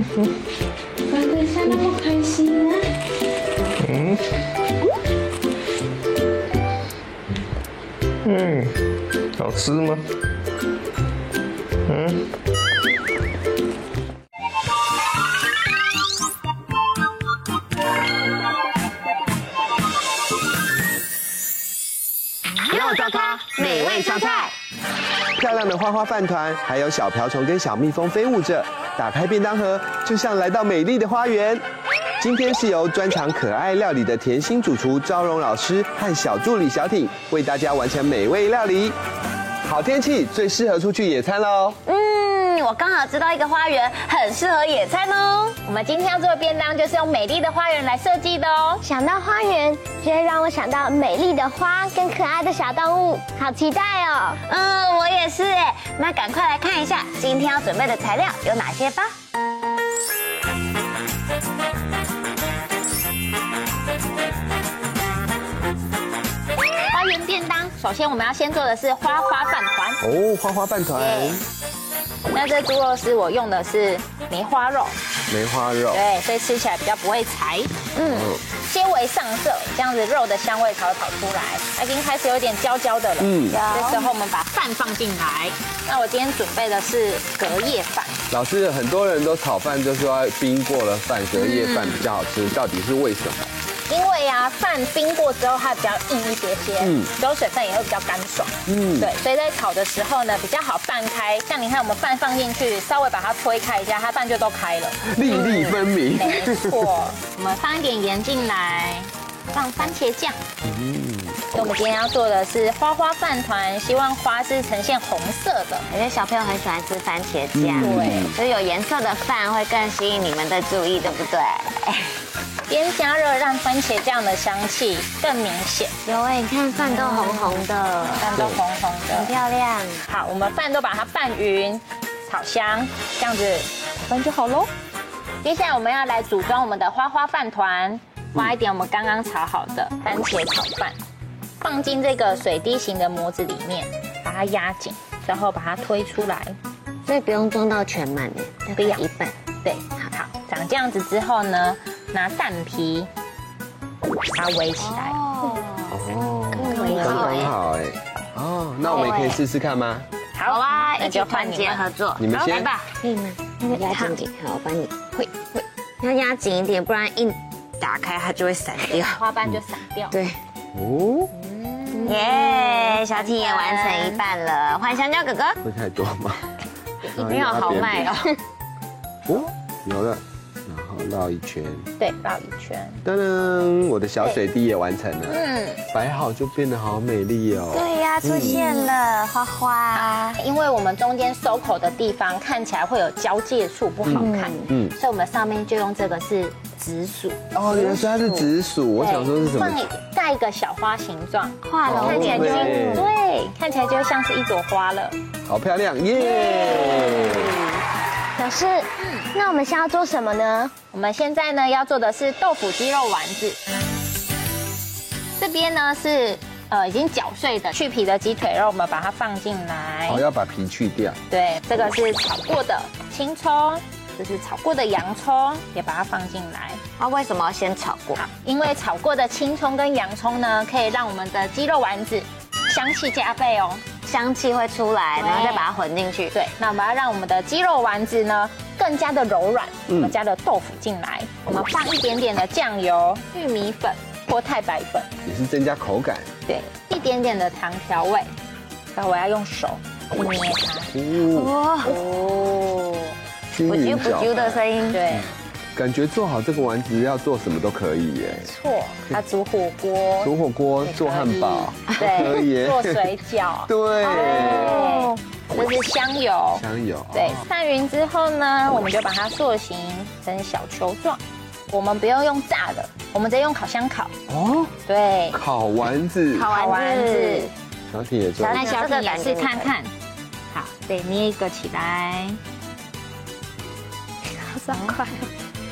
幸福。玩得下那么开心啊！嗯。嗯，好吃吗？嗯。又糟糕，美味上菜。 漂亮的花花饭团，还有小瓢虫跟小蜜蜂飞舞着。打开便当盒，就像来到美丽的花园。今天是由专长可爱料理的甜心主厨昭蓉老师和小助理小挺为大家完成美味料理。好天气最适合出去野餐喽。我刚好知道一个花园很适合野餐哦。我们今天要做的便当就是用美丽的花园来设计的哦。想到花园，就会让我想到美丽的花跟可爱的小动物，好期待哦。我也是哎。那赶快来看一下今天要准备的材料有哪些吧。花园便当，首先我们要先做的是花花饭团。哦，花花饭团。那这猪肉丝我用的是梅花肉，对，所以吃起来比较不会柴，些微上色，这样子肉的香味才会跑出来。它已经开始有点焦焦的了，这时候我们把饭放进来。那我今天准备的是隔夜饭。老师，很多人都炒饭就说冰过了饭，隔夜饭比较好吃，到底是为什么？ 因为呀，饭冰过之后它比较硬一些些，有水分也会比较干爽，对，所以在炒的时候呢比较好拌开。像你看我们饭放进去，稍微把它推开一下，它饭就都开了，粒粒分明。没错，我们放一点盐进来，放番茄酱。所以我们今天要做的是花花饭团，希望花是呈现红色的。有些小朋友很喜欢吃番茄酱，对，所以有颜色的饭会更吸引你们的注意，对不对？ 边加热，让番茄酱的香气更明显。有哎，你看饭都红红的，很漂亮。好，我们饭都把它拌匀、炒香，这样子饭就好喽。接下来我们要来组装我们的花花饭团，挖一点我们刚刚炒好的番茄炒饭，放进这个水滴型的模子里面，把它压紧，然后把它推出来。所以不用装到全满的，大概一半。对，好，长这样子之后呢？ 拿蛋皮把它围起来，刚好哎，那我们也可以试试看吗？好啊，那就团结合作，你们先吧，可以吗？压紧点，好，我帮你，会，要压紧一点，不然一打开它就会散掉，花瓣就散掉。对，耶，小挺也完成一半了，换香蕉哥哥，会太多吗？没有好卖哦，有了。 然后绕一圈，对，绕一圈。噔噔，我的小水滴也完成了。摆好就变得好美丽哦。对呀，出现了花花。因为我们中间收口的地方看起来会有交界处，不好看。所以我们上面就用这个是紫薯。哦，原来它是紫薯，我想说是什么？带一个小花形状，画龙看起来就对，看起来就像是一朵花了。好漂亮耶！ 老师，那我们现在要做什么呢？我们现在呢要做的是豆腐鸡肉丸子。这边呢是已经搅碎的去皮的鸡腿肉，我们把它放进来。哦，要把皮去掉。对，这个是炒过的青葱，这是炒过的洋葱，也把它放进来。啊，为什么要先炒过？因为炒过的青葱跟洋葱呢，可以让我们的鸡肉丸子香气加倍哦。 香气会出来，然后再把它混进去。对，那我们要让我们的鸡肉丸子呢更加的柔软。我们加了豆腐进来，我们放一点点的酱油、玉米粉或太白粉，也是增加口感。对，一点点的糖调味。那我要用手捏它。哦，不啾不啾的声音。对，感觉做好这个丸子要做什么都可以耶。没错，它煮火锅，做汉堡。 对，做水饺。对，这是香油。香油。对，散匀之后呢，我们就把它塑形成小球状。我们不用用炸的，我们直接用烤箱烤。哦。对。烤丸子。小挺也做。那小挺也试看看。好，对，捏一个起来。好爽快。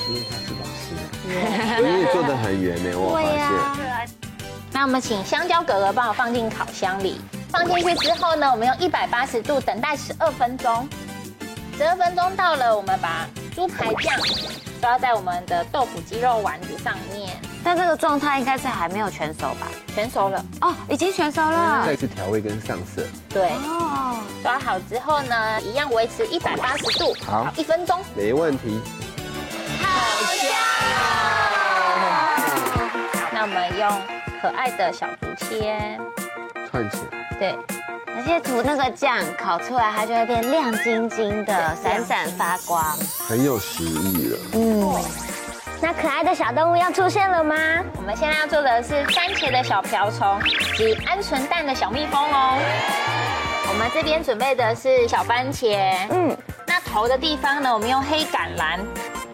因为他是老师，你也做得很圆呢，我发现。 那我们请香蕉哥哥帮我放进烤箱里，放进去之后呢，我们用180度等待12分钟。12分钟到了，我们把猪排酱抓在我们的豆腐鸡肉丸子上面。但这个状态应该是还没有全熟吧？全熟了哦，已经全熟了。再次调味跟上色。对哦，抓好之后呢，一样维持180度，好，1分钟，没问题。好香哦！那我们用可爱的小竹签串起来。对。而且涂那个酱，烤出来它就会变亮晶晶的，闪闪发光，很有食欲了。嗯，那可爱的小动物要出现了吗？我们现在要做的是番茄的小瓢虫及鹌鹑蛋的小蜜蜂哦。我们这边准备的是小番茄，嗯，那头的地方呢，我们用黑橄榄。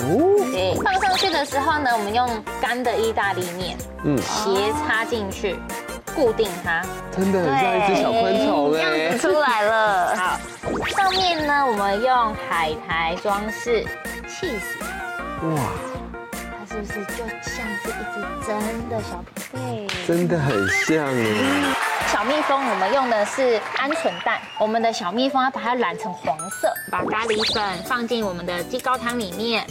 哦，对，放上去的时候呢，我们用干的意大利面，嗯，斜插进去。固定它，真的很像一只小昆虫哎，这样子出来了。好，上面呢我们用海苔装饰，气死！哇，它是不是就像是一只真的小蜜蜂？真的很像哎。小蜜蜂我们用的是鹌鹑蛋，我们的小蜜蜂要把它染成黄色，把咖喱粉放进我们的鸡高汤里面，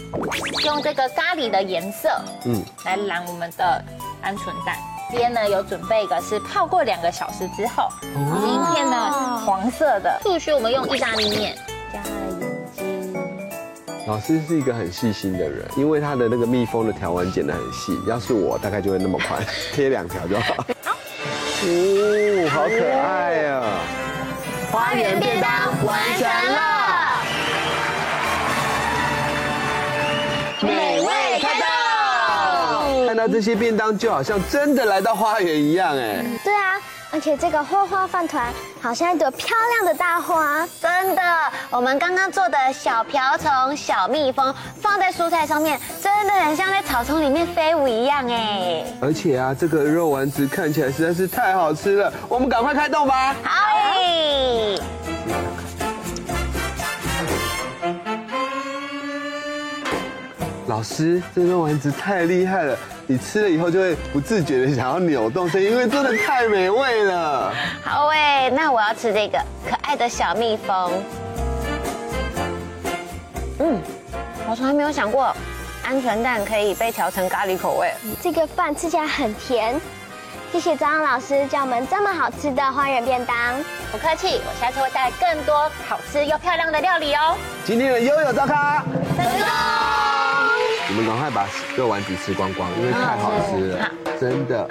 用这个咖喱的颜色，嗯，来染我们的鹌鹑蛋。这边呢有准备一个是泡过2个小时之后，一片的黄色的。陆续我们用意大利面加眼睛。老师是一个很细心的人，因为他的那个蜜蜂的条纹剪得很细，要是我大概就会那么宽，贴2条就好。哦，好可爱啊！花园便当完成了，美味开动。看到这些便当，就好像真的来到花园一样哎。对啊，而且这个花花饭团好像一朵漂亮的大花，真的。我们刚刚做的小瓢虫、小蜜蜂放在蔬菜上面，真的很像在草丛里面飞舞一样哎。而且啊，这个肉丸子看起来实在是太好吃了，我们赶快开动吧。好。老师，这肉丸子太厉害了！你吃了以后就会不自觉的想要扭动身，因为真的太美味了。好喂，那我要吃这个可爱的小蜜蜂。嗯，我从来没有想过鹌鹑蛋可以被调成咖喱口味。这个饭吃起来很甜，谢谢张老师教我们这么好吃的花园便当。不客气，我下次会带更多好吃又漂亮的料理哦。今天的悠悠早咖成功。我们赶快把肉丸子吃光光，因为太好吃了，真的。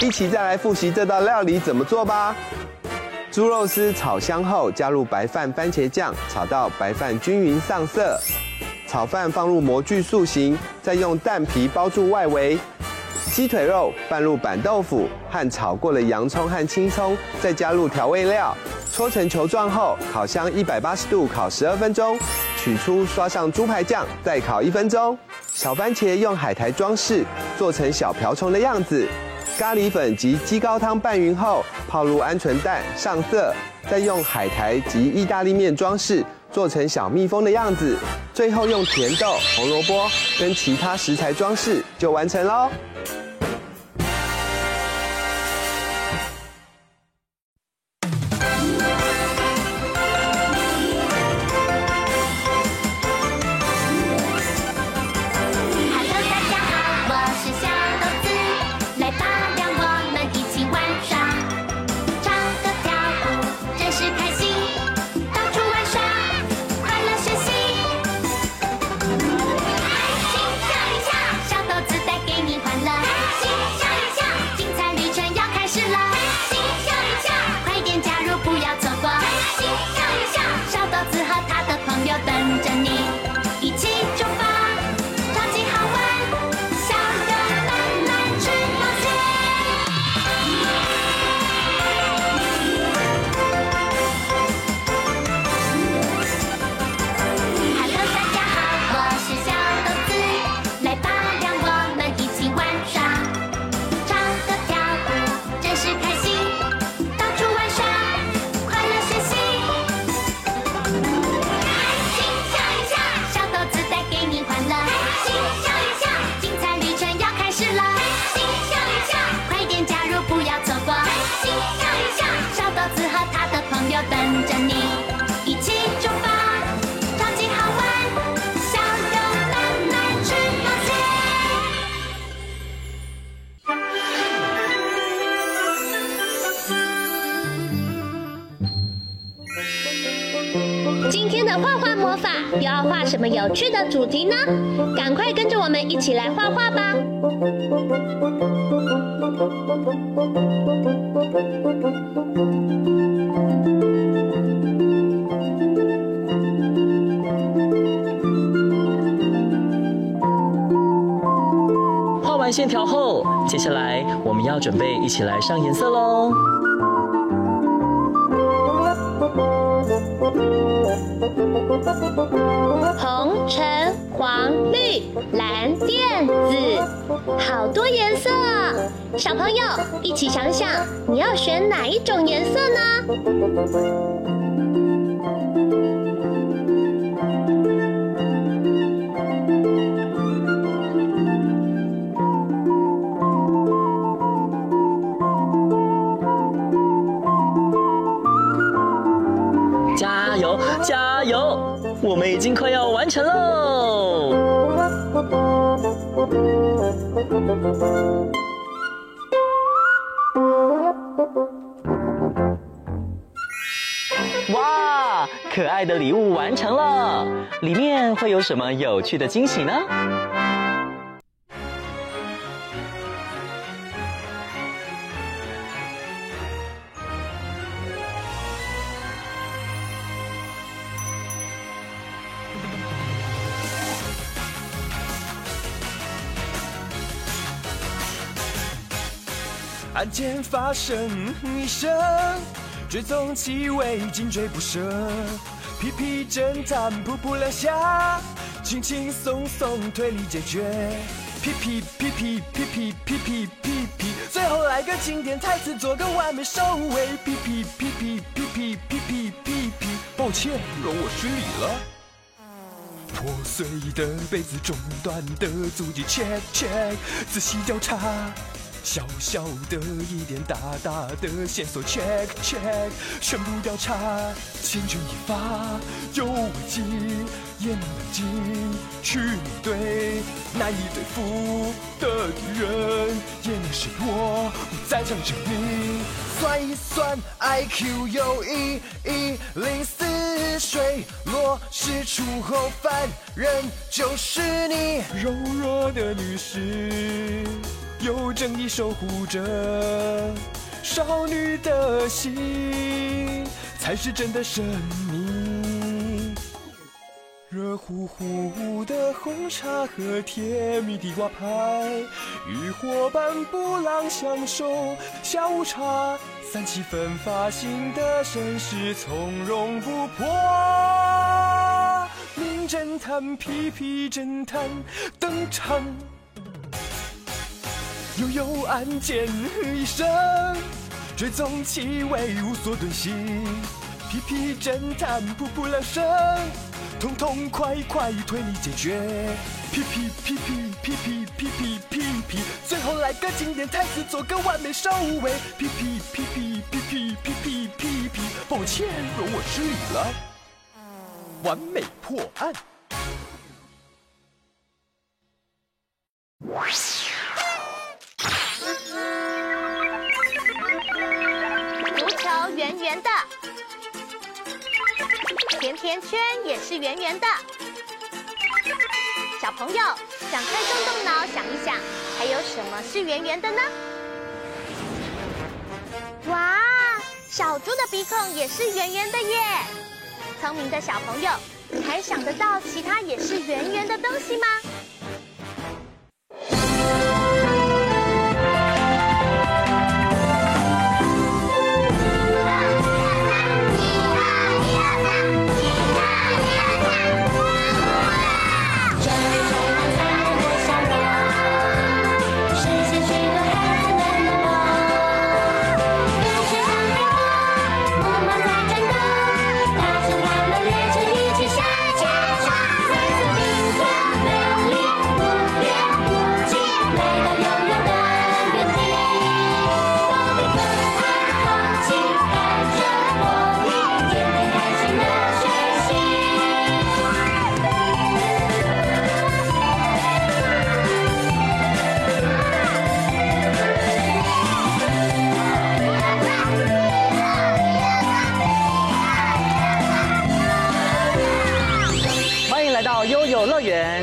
一起再来复习这道料理怎么做吧。猪肉丝炒香后，加入白饭、番茄酱，炒到白饭均匀上色。炒饭放入模具塑形，再用蛋皮包住外围。鸡腿肉拌入板豆腐和炒过的洋葱和青葱，再加入调味料，搓成球状后，烤箱180度烤12分钟。取出，刷上猪排酱，再烤1分钟。小番茄用海苔装饰，做成小瓢虫的样子。咖喱粉及鸡高汤拌匀后，泡入鹌鹑蛋上色，再用海苔及意大利面装饰，做成小蜜蜂的样子。最后用甜豆、红萝卜跟其他食材装饰，就完成喽。今天的画画魔法又要画什么有趣的主题呢？赶快跟着我们一起来画画吧！画完线条后，接下来我们要准备一起来上颜色喽。 红、橙、黄、绿、蓝、靛、紫，好多颜色啊！小朋友，一起想想，你要选哪一种颜色呢？ 我们已经快要完成喽！哇，可爱的礼物完成了，里面会有什么有趣的惊喜呢？ 案件发生一生，追踪气味紧追不舍。皮皮侦探噗噗两下，轻轻松松推理解决。皮皮皮皮皮皮皮皮皮皮，最后来个经典台词，做个完美收尾。皮皮皮皮皮皮皮皮皮皮，抱歉，容我失礼了。 破碎的杯子，中断的足迹 ，check check， 仔细调查。小小的疑点，大大的线索 ，check check， 全部调查。千钧一发，有危机，也能冷静去面对难以对付的敌人，也能使我不再成谜。算一算 ，IQ 有110。 水落石出后，犯人就是你。柔弱的女士，有正义守护着少女的心，才是真的神秘。热乎乎的红茶和甜蜜地瓜派，与伙伴布朗享受下午茶。 三七分发型的绅士，从容不迫。名侦探皮皮侦探登场，悠悠案件一生，追踪气味无所遁形。皮皮侦探噗噗两声，痛痛快快推理解决。皮皮皮皮皮皮皮皮皮皮，最后来个经典台词，做个完美收尾。皮皮皮皮皮皮皮皮皮皮，抱歉，容我失礼了。完美破案。足球圆圆的。 甜甜圈也是圆圆的，小朋友想再动动脑想一想，还有什么是圆圆的呢？哇，小猪的鼻孔也是圆圆的耶！聪明的小朋友，你还想得到其他也是圆圆的东西吗？ Let's go.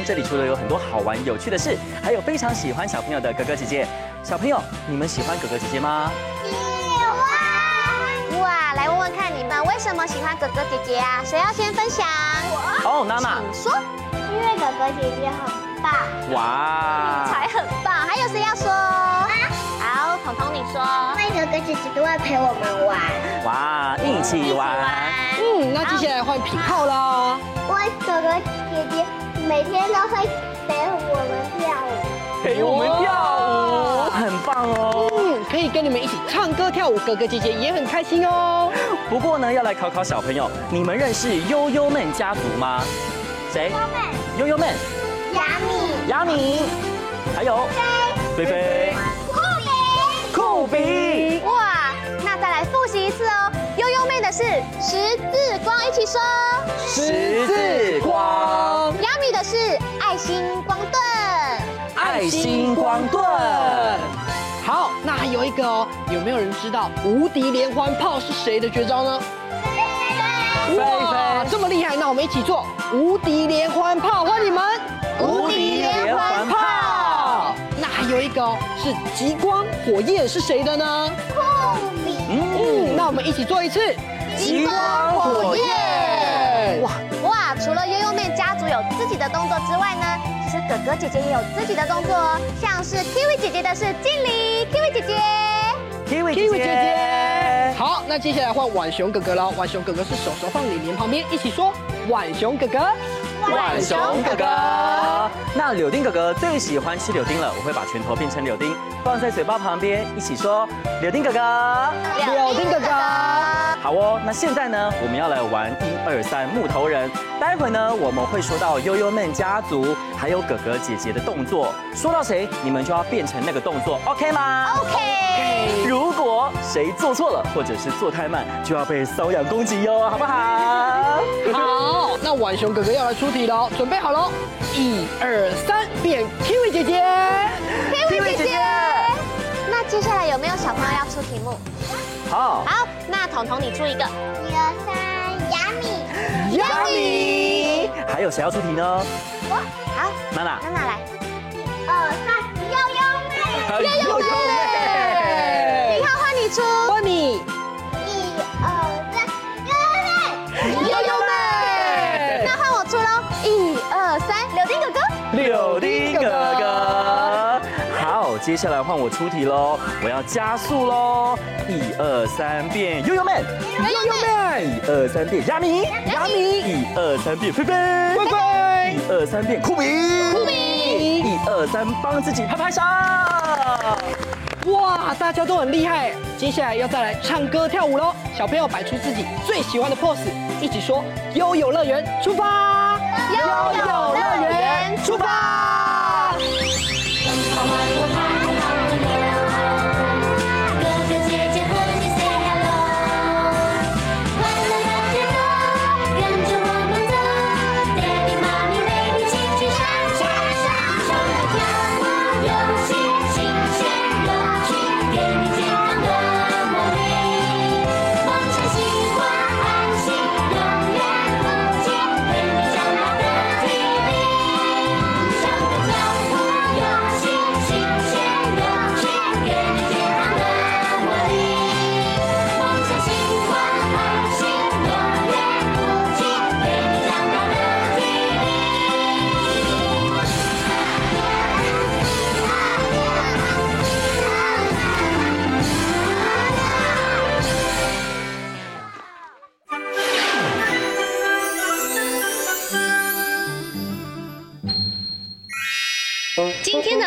这里除了有很多好玩有趣的事，还有非常喜欢小朋友的哥哥姐姐。小朋友，你们喜欢哥哥姐姐吗？喜欢。哇，来问问看你们为什么喜欢哥哥姐姐啊？谁要先分享？我。哦，娜娜。请说。因为哥哥姐姐很棒。哇。才很棒，还有谁要说？好，彤彤你说。因为哥哥姐姐都会陪我们玩。哇，一起玩。 嗯，那接下来换品皓啦。我哥哥姐姐每天都会陪我们跳舞，很棒哦。嗯，可以跟你们一起唱歌跳舞，哥哥姐姐也很开心哦。不过呢，要来考考小朋友，你们认识悠悠妹家族吗？谁？悠悠妹。雅米。还有。菲菲。酷比。哇，那再来复习一次哦。 悠悠妹的是十字光，一起说十字光。雅米的是爱心光盾，好，那还有一个哦，有没有人知道无敌连环炮是谁的绝招呢？哇，这么厉害！那我们一起做无敌连环炮，欢迎你们！无敌连环炮。那还有一个哦，是极光火焰是谁的呢？ 嗯，那我们一起做一次极光火焰。哇，除了悠悠妹家族有自己的动作之外呢，其实哥哥姐姐也有自己的动作哦，像是 Kiwi 姐姐的是敬礼 ，Kiwi 姐姐。好，那接下来换浣熊哥哥喽。浣熊哥哥是手手放你脸旁边，一起说浣熊哥哥。那柳丁哥哥最喜欢吃柳丁了，我会把拳头变成柳丁，放在嘴巴旁边，一起说柳丁哥哥。好哦，那现在呢，我们要来玩1、2、3木头人。待会呢，我们会说到悠悠妹家族还有哥哥姐姐的动作，说到谁，你们就要变成那个动作 ，OK 吗 ？OK。如果谁做错了，或者是做太慢，就要被搔痒攻击哟，好不好？好，那浣熊哥哥要来出题喽，准备好喽！1、2、3，变 Kiwi 姐姐。那接下来有没有小朋友要出题目？好，那彤彤你出一个。1、2、3，雅米。还有谁要出题呢？我。好，娜娜来。1、2、3，悠悠妹。品皓换你出。换你。1、2、3，悠悠妹。 1、2、3，柳丁哥哥。好，接下来换我出题喽，我要加速喽！1、2、3，变悠悠妹。1、2、3，变雅米。1、2、3，变菲菲。1、2、3，变酷比。1、2、3，帮自己拍手。哇，大家都很厉害。接下来要再来唱歌跳舞喽，小朋友摆出自己最喜欢的 pose， 一起说悠悠乐园出发。 悠悠乐园出发！哥哥姐姐和你 say hello， 欢乐大街头，跟着我们走 ，Daddy Mommy Baby 一起上来跳舞，游戏新鲜有趣，给你健康的魔力，梦想希望安心，永远不见。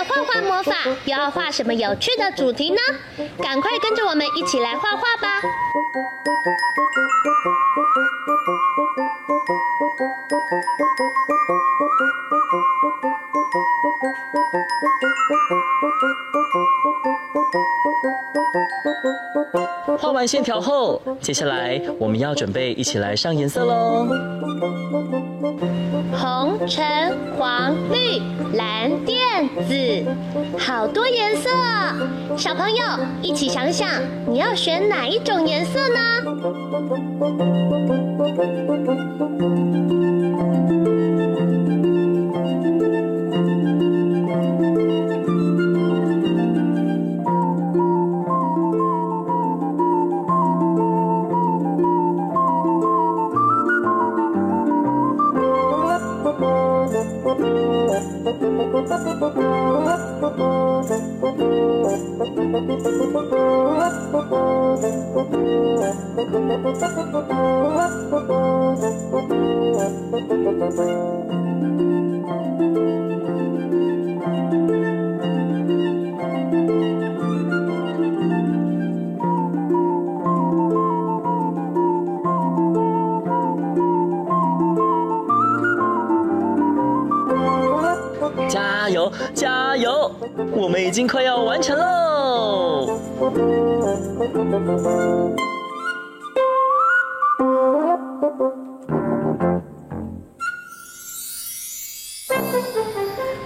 画画魔法又要画什么有趣的主题呢？赶快跟着我们一起来画画吧！画完线条后，接下来我们要准备一起来上颜色喽。 红、橙、黄、绿、蓝、靛、紫，好多颜色。小朋友，一起想想，你要选哪一种颜色呢？加油，加油！我们已经快要完成喽。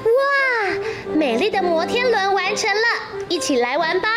哇，美丽的摩天轮完成了，一起来玩吧！